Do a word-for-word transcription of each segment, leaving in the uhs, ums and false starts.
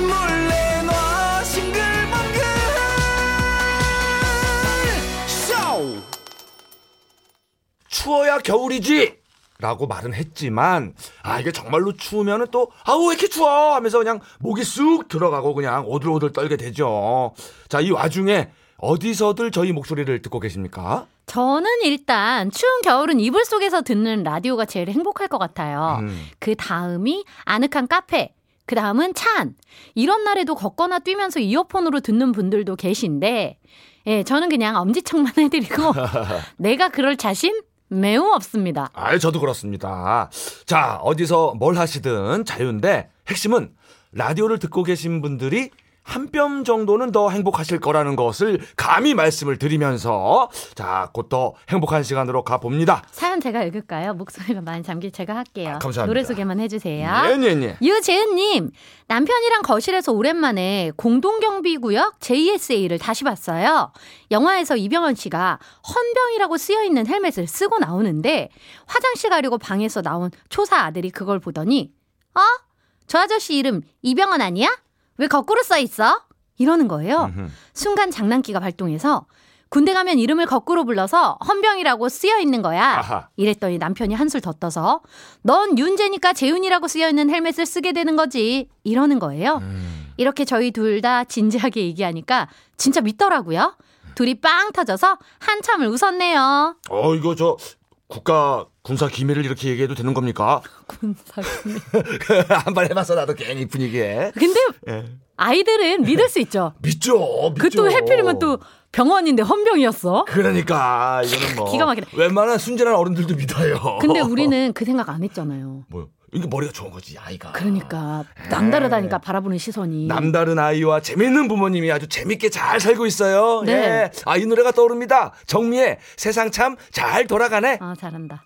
몰래 놔 싱글벙글 쇼. 추워야 겨울이지 라고 말은 했지만 아 이게 정말로 추우면은 또 아우 왜 이렇게 추워 하면서 그냥 목이 쑥 들어가고 그냥 오들오들 떨게 되죠. 자, 이 와중에 어디서들 저희 목소리를 듣고 계십니까? 저는 일단 추운 겨울은 이불 속에서 듣는 라디오가 제일 행복할 것 같아요. 음. 그 다음이 아늑한 카페, 그 다음은 차 안. 이런 날에도 걷거나 뛰면서 이어폰으로 듣는 분들도 계신데 예, 저는 그냥 엄지척만 해드리고 내가 그럴 자신? 매우 없습니다. 아, 저도 그렇습니다. 자, 어디서 뭘 하시든 자유인데 핵심은 라디오를 듣고 계신 분들이 한 뼘 정도는 더 행복하실 거라는 것을 감히 말씀을 드리면서 자, 곧 더 행복한 시간으로 가봅니다. 사연 제가 읽을까요? 목소리가 많이 잠길 제가 할게요. 아, 감사합니다. 노래 소개만 해주세요. 네, 네, 네. 유재은님, 남편이랑 거실에서 오랜만에 공동경비구역 제이에스에이를 다시 봤어요. 영화에서 이병헌 씨가 헌병이라고 쓰여있는 헬멧을 쓰고 나오는데 화장실 가려고 방에서 나온 초사 아들이 그걸 보더니 어? 저 아저씨 이름 이병헌 아니야? 왜 거꾸로 써있어? 이러는 거예요. 으흠. 순간 장난기가 발동해서 군대 가면 이름을 거꾸로 불러서 헌병이라고 쓰여있는 거야. 아하. 이랬더니 남편이 한술 더 떠서 넌 윤재니까 재윤이라고 쓰여있는 헬멧을 쓰게 되는 거지. 이러는 거예요. 음. 이렇게 저희 둘 다 진지하게 얘기하니까 진짜 믿더라고요. 둘이 빵 터져서 한참을 웃었네요. 어 이거 저... 국가 군사 기밀을 이렇게 얘기해도 되는 겁니까? 군사 기밀. 한번 해봤어 나도 괜히 분위기에. 근데 예. 아이들은 믿을 수 있죠. 믿죠. 믿죠. 그 또 해필이면 또 병원인데 헌병이었어. 그러니까 이거는 뭐. 기가 막히다. 웬만한 순진한 어른들도 믿어요. 근데 우리는 그 생각 안 했잖아요. 뭐요? 이게 머리가 좋은 거지 아이가. 그러니까 남다르다니까 예. 바라보는 시선이. 남다른 아이와 재밌는 부모님이 아주 재밌게 잘 살고 있어요. 네. 예. 아, 이 노래가 떠오릅니다. 정미의 세상 참 잘 돌아가네. 아 잘한다.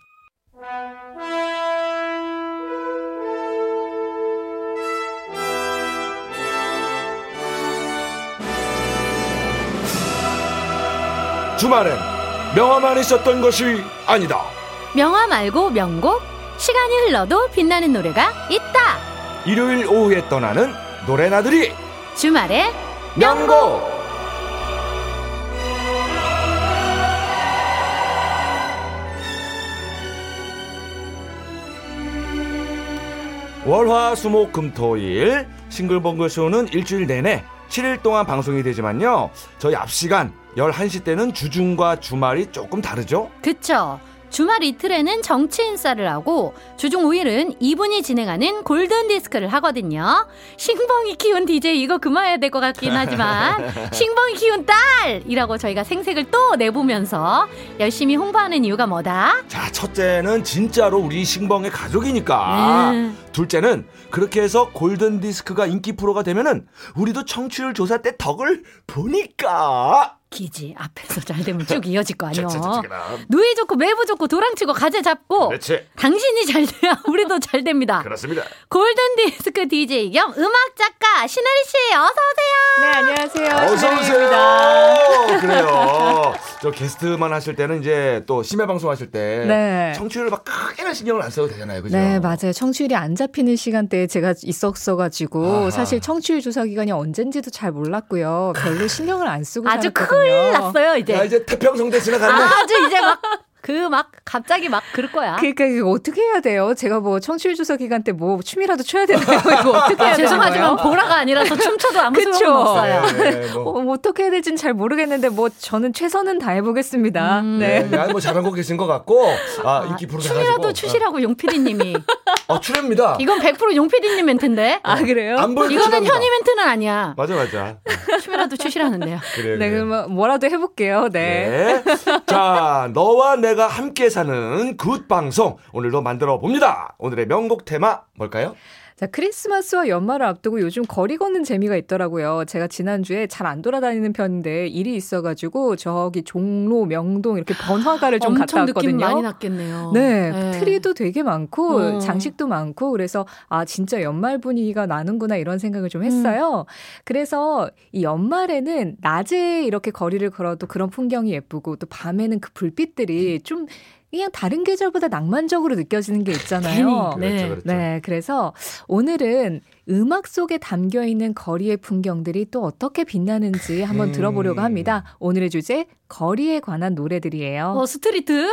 주말엔 명화만 있었던 것이 아니다. 명화 말고 명곡. 시간이 흘러도 빛나는 노래가 있다. 일요일 오후에 떠나는 노래나들이 주말에 명곡. 월화수목금토일 싱글벙글쇼는 일주일 내내 칠 일 동안 방송이 되지만요. 저희 앞시간 열한 시 때는 주중과 주말이 조금 다르죠. 그쵸. 주말 이틀에는 정치 인사를 하고 주중 오 일은 이분이 진행하는 골든디스크를 하거든요. 싱벙이 키운 디제이 이거 그만해야 될 것 같긴 하지만 싱벙이 키운 딸이라고 저희가 생색을 또 내보면서 열심히 홍보하는 이유가 뭐다? 자, 첫째는 진짜로 우리 싱벙의 가족이니까. 음. 둘째는 그렇게 해서 골든디스크가 인기 프로가 되면은 우리도 청취율 조사 때 덕을 보니까. 기지 앞에서 잘 되면 쭉 이어질 거 아니요. 누이 좋고 매부 좋고 도랑치고 가재 잡고. 그렇지. 당신이 잘 돼야 우리도 잘 됩니다. 그렇습니다. 골든디스크 디제이 겸 음악 작가 신혜리 씨 어서 오세요. 네 안녕하세요. 어서 오세요. 그래요. 저 게스트만 하실 때는 이제 또 심야 방송 하실 때 네. 청취율 막 크게는 신경을 안 써도 되잖아요, 그죠? 네 맞아요. 청취율이 안 잡히는 시간대에 제가 있었어가지고 아하. 사실 청취율 조사 기간이 언젠지도 잘 몰랐고요. 별로 신경을 안 쓰고 아주 큰 큰일 났어요 이제. 야, 이제 태평성대 지나가는 거. 아주 이제 막 그 막 갑자기 막 그럴 거야. 그러니까 이거 어떻게 해야 돼요? 제가 뭐 청취율 조사 기간 때 뭐 춤이라도 춰야 되나요? 이거 어떻게 해야 돼요? 죄송하지만 보라가 아니라서 춤춰도 아무 소용은 없어요. 네, 네, 뭐. 어, 뭐 어떻게 해야 될지는 잘 모르겠는데 뭐 저는 최선은 다해 보겠습니다. 음. 네, 네. 아니 뭐 잘한 거 계신 것 같고 아, 아 인기 프로 춤이라도 추시라고 아. 용 피디님이. 아 출입니다. 이건 백 퍼센트 용 피디님 멘트인데. 아 그래요? 안 보여요. 이거는 현이 멘트는 아니야. 맞아 맞아. 춤이라도 추시라는데요. 그래요. 네, 그럼 뭐라도 해볼게요. 네. 네. 자, 너와 내가 함께 사는 굿방송 오늘도 만들어 봅니다. 오늘의 명곡 테마 뭘까요? 자, 크리스마스와 연말을 앞두고 요즘 거리 걷는 재미가 있더라고요. 제가 지난주에 잘 안 돌아다니는 편인데 일이 있어가지고 저기 종로, 명동 이렇게 번화가를 좀 갔다 왔거든요. 엄청 느낌 많이 났겠네요. 네, 네. 트리도 되게 많고 음. 장식도 많고 그래서 아 진짜 연말 분위기가 나는구나 이런 생각을 좀 했어요. 음. 그래서 이 연말에는 낮에 이렇게 거리를 걸어도 그런 풍경이 예쁘고 또 밤에는 그 불빛들이 좀 그냥 다른 계절보다 낭만적으로 느껴지는 게 있잖아요. 네. 그렇죠, 그렇죠. 네, 그래서 오늘은 음악 속에 담겨있는 거리의 풍경들이 또 어떻게 빛나는지 한번 음. 들어보려고 합니다. 오늘의 주제, 거리에 관한 노래들이에요. 어, 스트리트?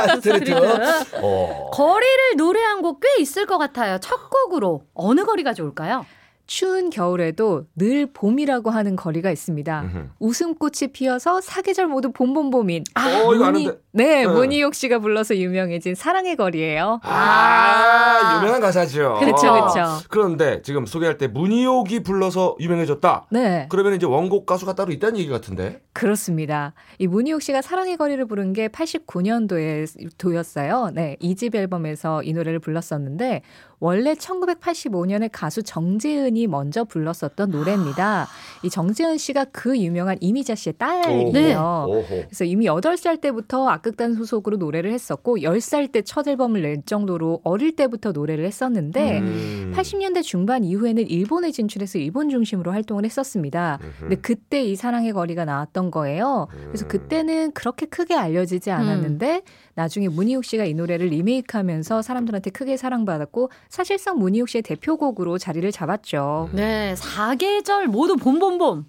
스트리트? 어. 거리를 노래한 곡 꽤 있을 것 같아요. 첫 곡으로 어느 거리가 좋을까요? 추운 겨울에도 늘 봄이라고 하는 거리가 있습니다. 음흠. 웃음꽃이 피어서 사계절 모두 봄봄봄인. 아, 어, 이거 아는데. 네, 응. 문희옥 씨가 불러서 유명해진 사랑의 거리예요. 아, 아~ 유명한 가사죠. 그렇죠, 그렇죠. 그런데 지금 소개할 때 문희옥이 불러서 유명해졌다. 네. 그러면 이제 원곡 가수가 따로 있다는 얘기 같은데. 그렇습니다. 이 문희옥 씨가 사랑의 거리를 부른 게 팔십구 년도였어요. 네, 이 집 앨범에서 이 노래를 불렀었는데 원래 천구백팔십오 년에 가수 정재은이 먼저 불렀었던 노래입니다. 이 정재은 씨가 그 유명한 이미자 씨의 딸이에요. 오, 네. 그래서 이미 여덟 살 때부터 악극단 소속으로 노래를 했었고 열 살 때 첫 앨범을 낼 정도로 어릴 때부터 노래를 했었는데 음. 팔십 년대 중반 이후에는 일본에 진출해서 일본 중심으로 활동을 했었습니다. 음흠. 근데 그때 이 사랑의 거리가 나왔던 거예요. 그래서 그때는 그렇게 크게 알려지지 않았는데 음. 나중에 문희옥 씨가 이 노래를 리메이크하면서 사람들한테 크게 사랑받았고 사실상 문희옥 씨의 대표곡으로 자리를 잡았죠. 네, 사계절 모두 봄봄봄.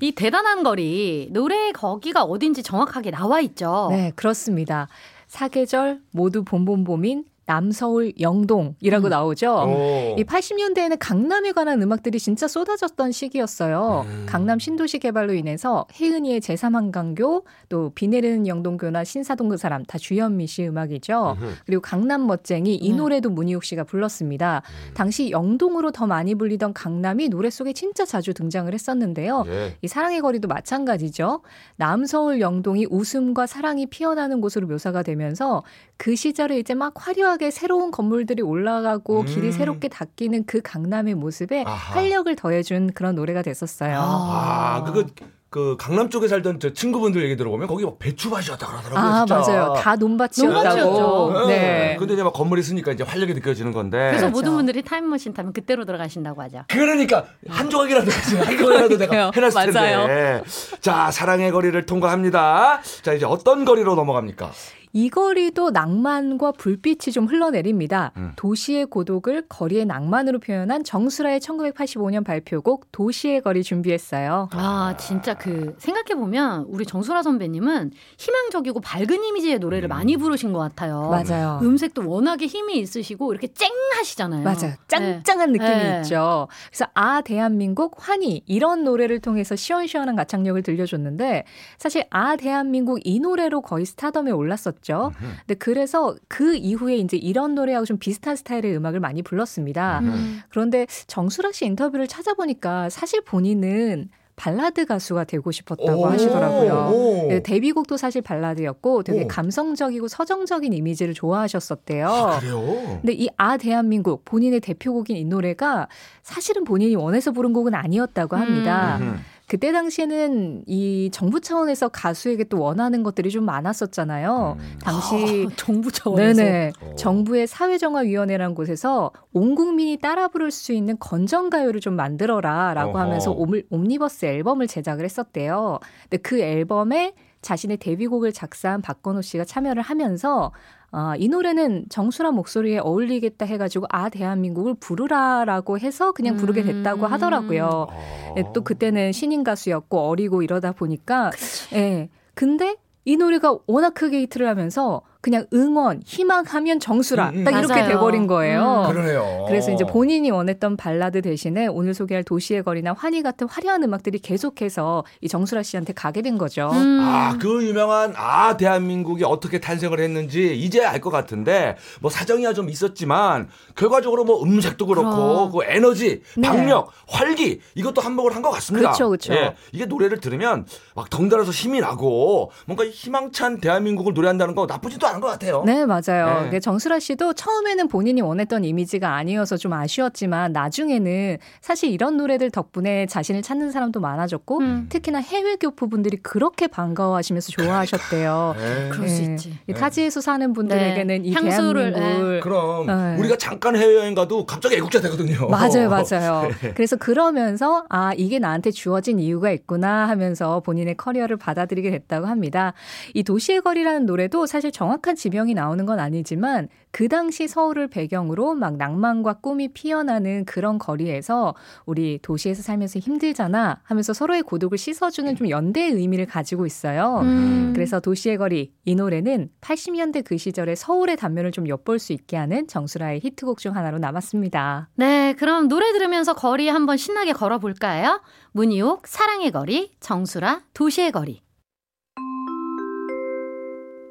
이 대단한 거리, 노래의 거기가 어딘지 정확하게 나와 있죠. 네, 그렇습니다. 사계절 모두 봄봄봄인 남서울 영동이라고 음. 나오죠. 오. 이 팔십 년대에는 강남에 관한 음악들이 진짜 쏟아졌던 시기였어요. 음. 강남 신도시 개발로 인해서 혜은이의 제삼 한강교, 또 비 내리는 영동교나 신사동 그 사람 다 주현미 씨 음악이죠. 음. 그리고 강남 멋쟁이 이 노래도 음. 문희옥 씨가 불렀습니다. 음. 당시 영동으로 더 많이 불리던 강남이 노래 속에 진짜 자주 등장을 했었는데요. 예. 이 사랑의 거리도 마찬가지죠. 남서울 영동이 웃음과 사랑이 피어나는 곳으로 묘사가 되면서 그 시절에 이제 막 화려하게 새로운 건물들이 올라가고 음. 길이 새롭게 닦이는 그 강남의 모습에 아하. 활력을 더해준 그런 노래가 됐었어요. 아, 아 그거 그 강남 쪽에 살던 저 친구분들 얘기 들어보면 거기 막 배추밭이었다 그러더라고요. 아 진짜. 맞아요. 다 논밭이었다고. 네. 근데 이제 막 건물이 있으니까 이제 활력이 느껴지는 건데. 그래서 그렇죠. 모든 분들이 타임머신 타면 그때로 돌아가신다고 하죠. 그러니까 한 조각이라도 한 조각이라도 내가 해놨을 맞아요. 텐데. 자, 사랑의 거리를 통과합니다. 자, 이제 어떤 거리로 넘어갑니까? 이 거리도 낭만과 불빛이 좀 흘러내립니다. 음. 도시의 고독을 거리의 낭만으로 표현한 정수라의 천구백팔십오 년 발표곡 도시의 거리 준비했어요. 아, 진짜 그 생각해보면 우리 정수라 선배님은 희망적이고 밝은 이미지의 노래를 음. 많이 부르신 것 같아요. 맞아요. 음색도 워낙에 힘이 있으시고 이렇게 쨍하시잖아요. 맞아요. 짱짱한 네. 느낌이 네. 있죠. 그래서 아 대한민국 환희 이런 노래를 통해서 시원시원한 가창력을 들려줬는데 사실 아 대한민국 이 노래로 거의 스타덤에 올랐었죠. 근데 그래서 그 이후에 이제 이런 노래하고 좀 비슷한 스타일의 음악을 많이 불렀습니다. 음. 그런데 정수라 씨 인터뷰를 찾아보니까 사실 본인은 발라드 가수가 되고 싶었다고 하시더라고요. 네, 데뷔곡도 사실 발라드였고 되게 오. 감성적이고 서정적인 이미지를 좋아하셨었대요. 아, 그래요? 근데 이 아 대한민국 본인의 대표곡인 이 노래가 사실은 본인이 원해서 부른 곡은 아니었다고 합니다. 음. 그때 당시에는 이 정부 차원에서 가수에게 또 원하는 것들이 좀 많았었잖아요. 음. 당시 아, 정부 차원에서 네네, 어. 정부의 사회정화위원회라는 곳에서 온 국민이 따라 부를 수 있는 건전가요를 좀 만들어라라고 어허. 하면서 옴, 옴니버스 앨범을 제작을 했었대요. 근데 그 앨범에 자신의 데뷔곡을 작사한 박건호 씨가 참여를 하면서 아, 이 노래는 정수라 목소리에 어울리겠다 해가지고 아 대한민국을 부르라라고 해서 그냥 부르게 됐다고 음. 하더라고요. 아. 예, 또 그때는 신인 가수였고 어리고 이러다 보니까 예, 근데 이 노래가 워낙 크게 히트를 하면서 그냥 응원, 희망하면 정수라 음, 음. 딱 이렇게 맞아요. 돼버린 거예요. 음, 그러네요. 그래서 이제 본인이 원했던 발라드 대신에 오늘 소개할 도시의 거리나 환희 같은 화려한 음악들이 계속해서 이 정수라 씨한테 가게 된 거죠. 음. 아, 그 유명한 아 대한민국이 어떻게 탄생을 했는지 이제 알 것 같은데 뭐 사정이야 좀 있었지만 결과적으로 뭐 음색도 그렇고 그 에너지, 박력, 네. 활기 이것도 한몫을 한 것 같습니다. 그렇죠, 그렇죠. 예, 이게 노래를 들으면 막 덩달아서 힘이 나고 뭔가 희망찬 대한민국을 노래한다는 거 나쁘지도 않. 않은 것 같아요. 네, 맞아요. 네. 정수라 씨도 처음에는 본인이 원했던 이미지가 아니어서 좀 아쉬웠지만 나중에는 사실 이런 노래들 덕분에 자신을 찾는 사람도 많아졌고 음. 특히나 해외 교포분들이 그렇게 반가워하시면서 좋아하셨대요. 네. 그럴 수 네. 있지. 네. 타지에서 사는 분들에게는 네. 이 향수를 대한민국을. 네. 그럼 네. 우리가 잠깐 해외여행 가도 갑자기 애국자 되거든요. 맞아요. 맞아요. 네. 그래서 그러면서 아 이게 나한테 주어진 이유가 있구나 하면서 본인의 커리어를 받아들이게 됐다고 합니다. 이 도시의 거리라는 노래도 사실 정확한 지명이 나오는 건 아니지만 그 당시 서울을 배경으로 막 낭만과 꿈이 피어나는 그런 거리에서 우리 도시에서 살면서 힘들잖아 하면서 서로의 고독을 씻어주는 좀 연대의 의미를 가지고 있어요. 음. 그래서 도시의 거리 이 노래는 팔십 년대 그 시절의 서울의 단면을 좀 엿볼 수 있게 하는 정수라의 히트곡 중 하나로 남았습니다. 네, 그럼 노래 들으면서 거리 한번 신나게 걸어볼까요? 문희옥, 사랑의 거리, 정수라, 도시의 거리.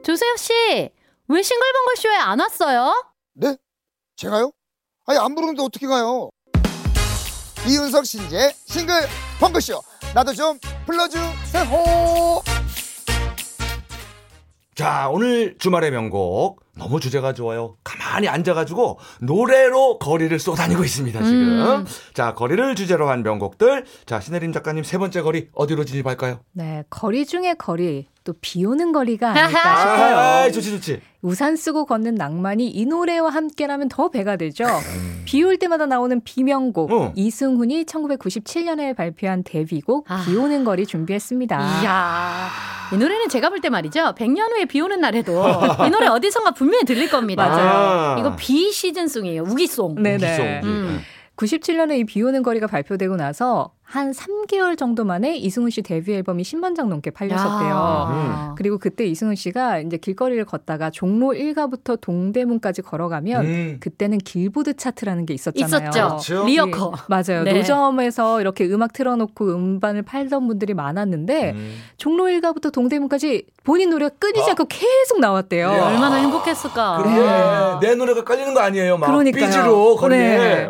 조세혁 씨, 왜 싱글벙글쇼에 안 왔어요? 네? 제가요? 아니 안 부르는데 어떻게 가요? 이윤석 신지의 싱글벙글쇼 나도 좀 불러주세요. 자, 오늘 주말의 명곡 너무 주제가 좋아요. 가만히 앉아가지고 노래로 거리를 쏘다니고 있습니다 지금. 음. 자, 거리를 주제로 한 명곡들. 자, 신혜림 작가님 세 번째 거리 어디로 진입할까요? 네, 거리 중에 거리. 또 비 오는 거리가 아닐까 싶어요. 아, 좋지 좋지. 우산 쓰고 걷는 낭만이 이 노래와 함께라면 더 배가 되죠. 비 올 때마다 나오는 비명곡. 어. 이승훈이 천구백구십칠 년에 발표한 데뷔곡 아. 비 오는 거리 준비했습니다. 이야. 이 노래는 제가 볼 때 말이죠. 백 년 후에 비 오는 날에도 이 노래 어디선가 분명히 들릴 겁니다. 맞아요. 이거 비 시즌송이에요. 우기송. 네네. 우기송. 음. 구십칠 년에 이 비 오는 거리가 발표되고 나서 한 삼 개월 정도 만에 이승훈 씨 데뷔 앨범이 십만 장 넘게 팔렸었대요. 음. 그리고 그때 이승훈 씨가 이제 길거리를 걷다가 종로 일 가부터 동대문까지 걸어가면 음. 그때는 길보드 차트라는 게 있었잖아요. 있었죠. 그렇죠? 리어커. 네, 맞아요. 네. 노점에서 이렇게 음악 틀어놓고 음반을 팔던 분들이 많았는데 음. 종로 일 가부터 동대문까지 본인 노래가 끊이지 않고 아. 계속 나왔대요. 야. 얼마나 행복했을까. 그래. 와. 내 노래가 깔리는 거 아니에요. 막 그러니까요. 삐지로 거리에. 네.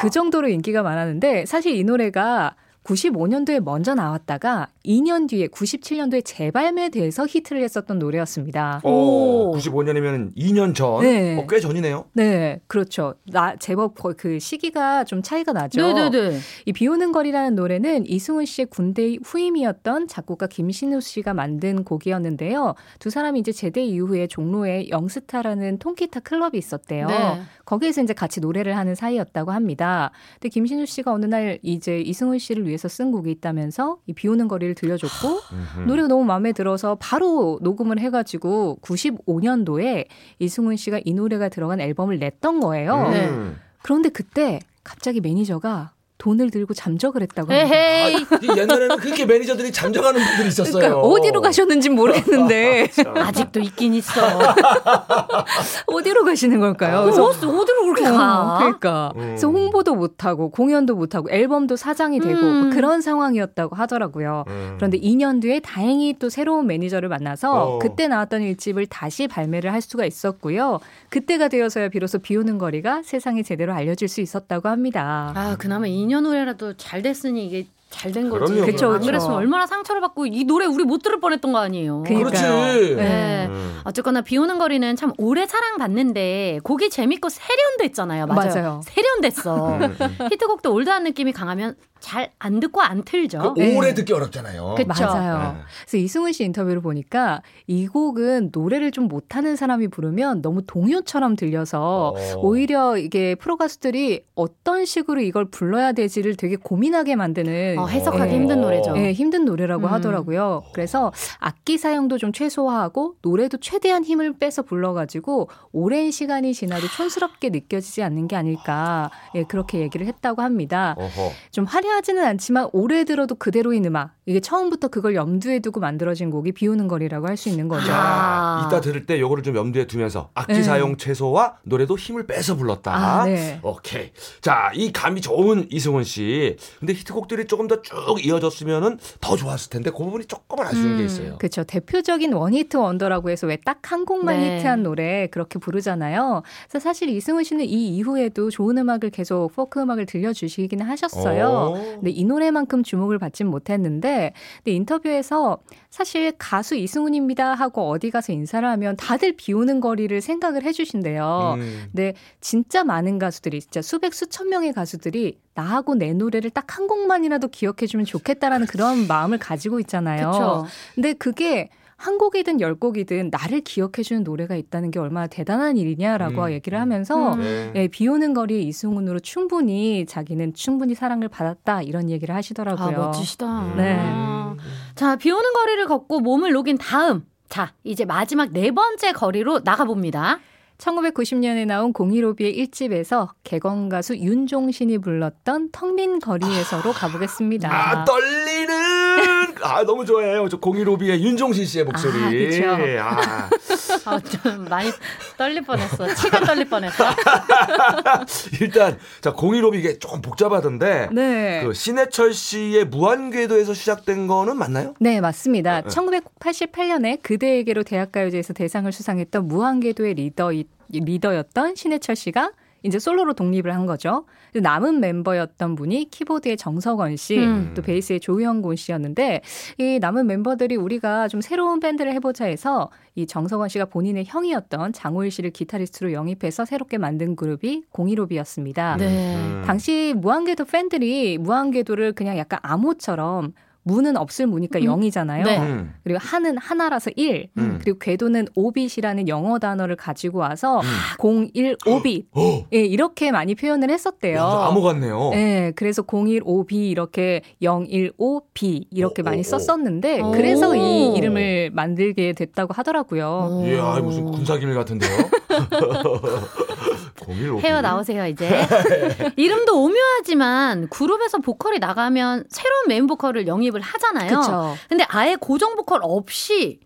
그 정도로 인기가 많았는데 사실 이 노래가 구십오 년도에 먼저 나왔다가 이 년 뒤에 구십칠 년도에 재발매돼서 히트를 했었던 노래였습니다. 오, 구십오 년이면 이 년 전? 네. 어, 꽤 전이네요. 네, 그렇죠. 나, 제법 그 시기가 좀 차이가 나죠. 네네네. 이 비오는 거리라는 노래는 이승훈 씨의 군대 후임이었던 작곡가 김신우 씨가 만든 곡이었는데요. 두 사람이 이제 제대 이후에 종로에 영스타라는 통기타 클럽이 있었대요. 네. 거기에서 이제 같이 노래를 하는 사이였다고 합니다. 근데 김신우 씨가 어느 날 이제 이승훈 씨를 위해 해서 쓴 곡이 있다면서 이 비오는 거리를 들려줬고 노래가 너무 마음에 들어서 바로 녹음을 해가지고 구십오 년도에 이승훈 씨가 이 노래가 들어간 앨범을 냈던 거예요. 네. 그런데 그때 갑자기 매니저가 돈을 들고 잠적을 했다고 합니다. 아, 옛날에는 그렇게 매니저들이 잠적하는 분들이 있었어요. 그러니까 어디로 가셨는지 모르겠는데 아직도 있긴 있어. 어디로 가시는 걸까요? 그래서, 어디로 그렇게 가? 그러니까 음. 그래서 홍보도 못하고 공연도 못하고 앨범도 사장이 되고 음. 그런 상황이었다고 하더라고요. 음. 그런데 이 년 뒤에 다행히 또 새로운 매니저를 만나서 어. 그때 나왔던 일집을 다시 발매를 할 수가 있었고요. 그때가 되어서야 비로소 비오는 거리가 세상에 제대로 알려질 수 있었다고 합니다. 아, 그나마 이 이 년 후에라도 잘 됐으니 이게 잘 된 거지. 그럼요, 그렇죠. 안 그랬으면 얼마나 상처를 받고 이 노래 우리 못 들을 뻔했던 거 아니에요. 그러니까요. 그렇지. 네. 음. 어쨌거나 비오는 거리는 참 오래 사랑받는데 곡이 재밌고 세련됐잖아요. 맞아요. 맞아요. 세련됐어. 히트곡도 올드한 느낌이 강하면 잘 안 듣고 안 틀죠. 그 오래 네. 듣기 어렵잖아요. 그렇죠. 맞아요. 네. 그래서 이승훈 씨 인터뷰를 보니까 이 곡은 노래를 좀 못하는 사람이 부르면 너무 동요처럼 들려서 오. 오히려 이게 프로 가수들이 어떤 식으로 이걸 불러야 되지를 되게 고민하게 만드는 어, 해석하기 네. 힘든 노래죠. 네, 힘든 노래라고 음. 하더라고요. 그래서 악기 사용도 좀 최소화하고 노래도 최대한 힘을 빼서 불러가지고 오랜 시간이 지나도 촌스럽게 느껴지지 않는 게 아닐까 예, 그렇게 얘기를 했다고 합니다. 어허. 좀 화려한 하지는 않지만 오래 들어도 그대로인 음악. 이게 처음부터 그걸 염두에 두고 만들어진 곡이 비오는 거리라고 할 수 있는 거죠. 야, 이따 들을 때 요거를 좀 염두에 두면서 악기 네. 사용 최소화, 노래도 힘을 빼서 불렀다. 아, 네. 오케이. 자, 이 감이 좋은 이승훈 씨. 근데 히트곡들이 조금 더 쭉 이어졌으면은 더 좋았을 텐데 그 부분이 조금은 아쉬운 음, 게 있어요. 그렇죠. 대표적인 원히트 원더라고 해서 왜 딱 한 곡만 네. 히트한 노래 그렇게 부르잖아요. 그래서 사실 이승훈 씨는 이 이후에도 좋은 음악을 계속 포크 음악을 들려주시긴 하셨어요. 오. 근데 이 노래만큼 주목을 받진 못했는데, 근데 인터뷰에서 사실 가수 이승훈입니다 하고 어디 가서 인사를 하면 다들 비오는 거리를 생각을 해주신대요. 음. 근데 진짜 많은 가수들이, 진짜 수백 수천 명의 가수들이 나하고 내 노래를 딱 한 곡만이라도 기억해주면 좋겠다라는 그런 마음을 가지고 있잖아요. 그쵸. 근데 그게 한 곡이든 열 곡이든 나를 기억해주는 노래가 있다는 게 얼마나 대단한 일이냐라고 음. 얘기를 하면서 음. 예, 비오는 거리에 이승훈으로 충분히, 자기는 충분히 사랑을 받았다, 이런 얘기를 하시더라고요. 아, 멋지시다. 네. 음. 자, 비오는 거리를 걷고 몸을 녹인 다음, 자 이제 마지막 네 번째 거리로 나가봅니다. 천구백구십 년에 나온 공일오비의 일 집에서 개건가수 윤종신이 불렀던 텅빈 거리에서로 가보겠습니다. 아, 떨리는! 아, 너무 좋아해요. 저 공일오비의 윤종신 씨의 목소리. 아, 그렇죠. 아. 아, 좀 많이 떨릴 뻔했어. 치가 떨릴 뻔했어. 일단, 자, 공일오비 이게 조금 복잡하던데. 네. 그 신해철 씨의 무한궤도에서 시작된 거는 맞나요? 네, 맞습니다. 네. 천구백팔십팔 년에 그대에게로 대학가요제에서 대상을 수상했던 무한궤도의 리더, 리더였던 신해철 씨가 이제 솔로로 독립을 한 거죠. 남은 멤버였던 분이 키보드의 정석원 씨, 음. 또 베이스의 조현곤 씨였는데, 이 남은 멤버들이 우리가 좀 새로운 밴드를 해보자 해서 이 정석원 씨가 본인의 형이었던 장호일 씨를 기타리스트로 영입해서 새롭게 만든 그룹이 공일오비였습니다. 네. 음. 당시 무한궤도 팬들이 무한궤도를 그냥 약간 암호처럼, 무는 없을 무니까 음. 영이잖아요. 네. 음. 그리고 한은 하나라서 일, 음. 그리고 궤도는 오빗이라는 영어 단어를 가지고 와서 음. 공일오빗 예, 이렇게 많이 표현을 했었대요. 야, 암호 같네요. 예, 그래서 공일오비 이렇게 영일오비 이렇게 오, 많이 오, 썼었는데 오. 그래서 이 이름을 만들게 됐다고 하더라고요. 이야, 무슨 군사기밀 같은데요? 헤어나오세요 이제. 이름도 오묘하지만 그룹에서 보컬이 나가면 새로운 메인 보컬을 영입을 하잖아요. 그쵸. 근데 아예 고정 보컬 없이,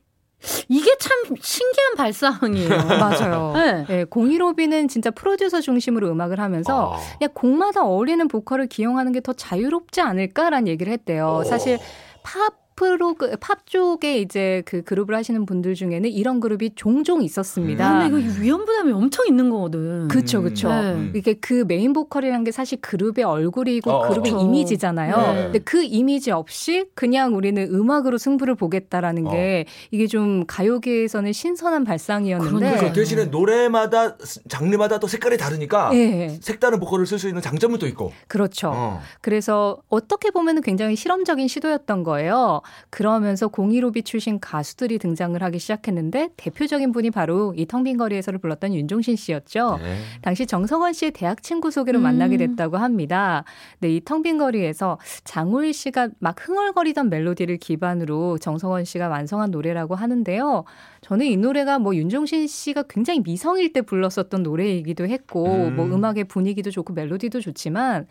이게 참 신기한 발상이에요. 맞아요. 네. 네, 공일오비는 진짜 프로듀서 중심으로 음악을 하면서 아. 그냥 곡마다 어울리는 보컬을 기용하는 게 더 자유롭지 않을까라는 얘기를 했대요. 오. 사실 팝 프로, 팝 쪽에 이제 그 그룹을 하시는 분들 중에는 이런 그룹이 종종 있었습니다. 근데 이거 위험부담이 엄청 있는 거거든. 그렇죠, 그렇죠. 네. 이게 그 메인 보컬이라는 게 사실 그룹의 얼굴이고 어, 그룹의 저. 이미지잖아요. 네. 근데 그 이미지 없이 그냥 우리는 음악으로 승부를 보겠다라는 어. 게 이게 좀 가요계에서는 신선한 발상이었는데. 그렇죠. 대신에 노래마다 장르마다 또 색깔이 다르니까 네. 색다른 보컬을 쓸 수 있는 장점은 또 있고. 그렇죠. 어. 그래서 어떻게 보면 굉장히 실험적인 시도였던 거예요. 그러면서 공일오비 출신 가수들이 등장을 하기 시작했는데, 대표적인 분이 바로 이 텅빈 거리에서를 불렀던 윤종신 씨였죠. 네. 당시 정성원 씨의 대학 친구 소개로 음. 만나게 됐다고 합니다. 근데 이 텅빈 거리에서 장호일 씨가 막 흥얼거리던 멜로디를 기반으로 정성원 씨가 완성한 노래라고 하는데요. 저는 이 노래가 뭐 윤종신 씨가 굉장히 미성일 때 불렀었던 노래이기도 했고 음. 뭐 음악의 분위기도 좋고 멜로디도 좋지만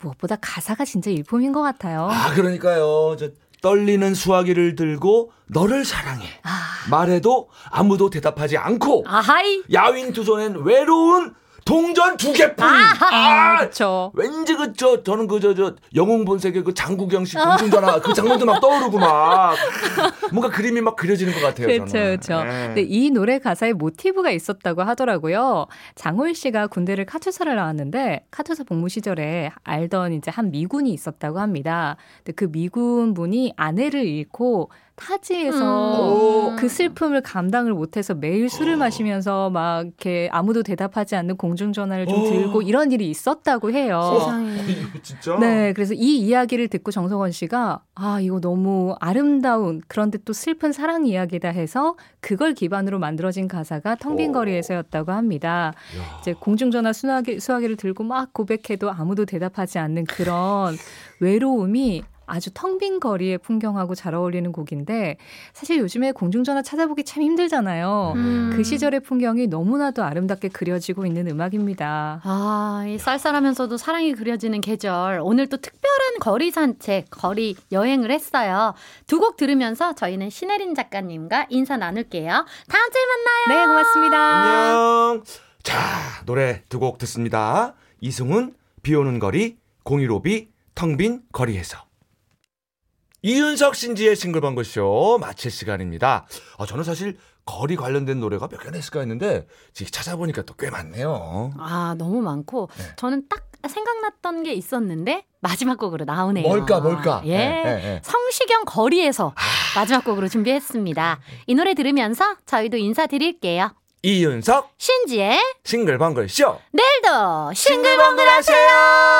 무엇보다 가사가 진짜 일품인 것 같아요. 아, 그러니까요. 저... 떨리는 수화기를 들고 너를 사랑해. 아. 말해도 아무도 대답하지 않고. 아하이. 야윈 두 손엔 외로운 동전 두 개뿐. 아, 그렇죠. 왠지 그저 저는 그저저 저 영웅 본색의 그 장국영 씨 동전잖아. 그 장면도 막 떠오르고 막 뭔가 그림이 막 그려지는 것 같아요. 그렇죠, 그렇죠. 네. 근데 이 노래 가사에 모티브가 있었다고 하더라고요. 장호일 씨가 군대를 카투사를 나왔는데, 카투사 복무 시절에 알던 이제 한 미군이 있었다고 합니다. 근데 그 미군 분이 아내를 잃고 타지에서 음. 그 슬픔을 감당을 못해서 매일 술을 마시면서 막 이렇게 아무도 대답하지 않는 공중전화를 좀 오. 들고 이런 일이 있었다고 해요. 세상에. 진짜? 네, 그래서 이 이야기를 듣고 정석원 씨가 아, 이거 너무 아름다운 그런데 또 슬픈 사랑 이야기다 해서 그걸 기반으로 만들어진 가사가 텅빈 거리에서였다고 합니다. 야. 이제 공중전화 수화기, 수화기를 들고 막 고백해도 아무도 대답하지 않는 그런 외로움이 아주 텅 빈 거리의 풍경하고 잘 어울리는 곡인데, 사실 요즘에 공중전화 찾아보기 참 힘들잖아요. 음. 그 시절의 풍경이 너무나도 아름답게 그려지고 있는 음악입니다. 아, 이 쌀쌀하면서도 사랑이 그려지는 계절. 오늘 또 특별한 거리 산책, 거리 여행을 했어요. 두 곡 들으면서 저희는 신혜린 작가님과 인사 나눌게요. 다음 주에 만나요. 네, 고맙습니다. 안녕. 자, 노래 두 곡 듣습니다. 이승훈, 비오는 거리, 공일오비, 텅 빈 거리에서. 이윤석 신지의 싱글벙글쇼 마칠 시간입니다. 아, 저는 사실 거리 관련된 노래가 몇 개나 있을까 했는데 지금 찾아보니까 또 꽤 많네요. 아, 너무 많고 네. 저는 딱 생각났던 게 있었는데 마지막 곡으로 나오네요. 뭘까 뭘까. 예, 네, 네, 네. 성시경 거리에서 마지막 곡으로 준비했습니다. 이 노래 들으면서 저희도 인사드릴게요. 이윤석 신지의 싱글벙글쇼, 내일도 싱글벙글 하세요.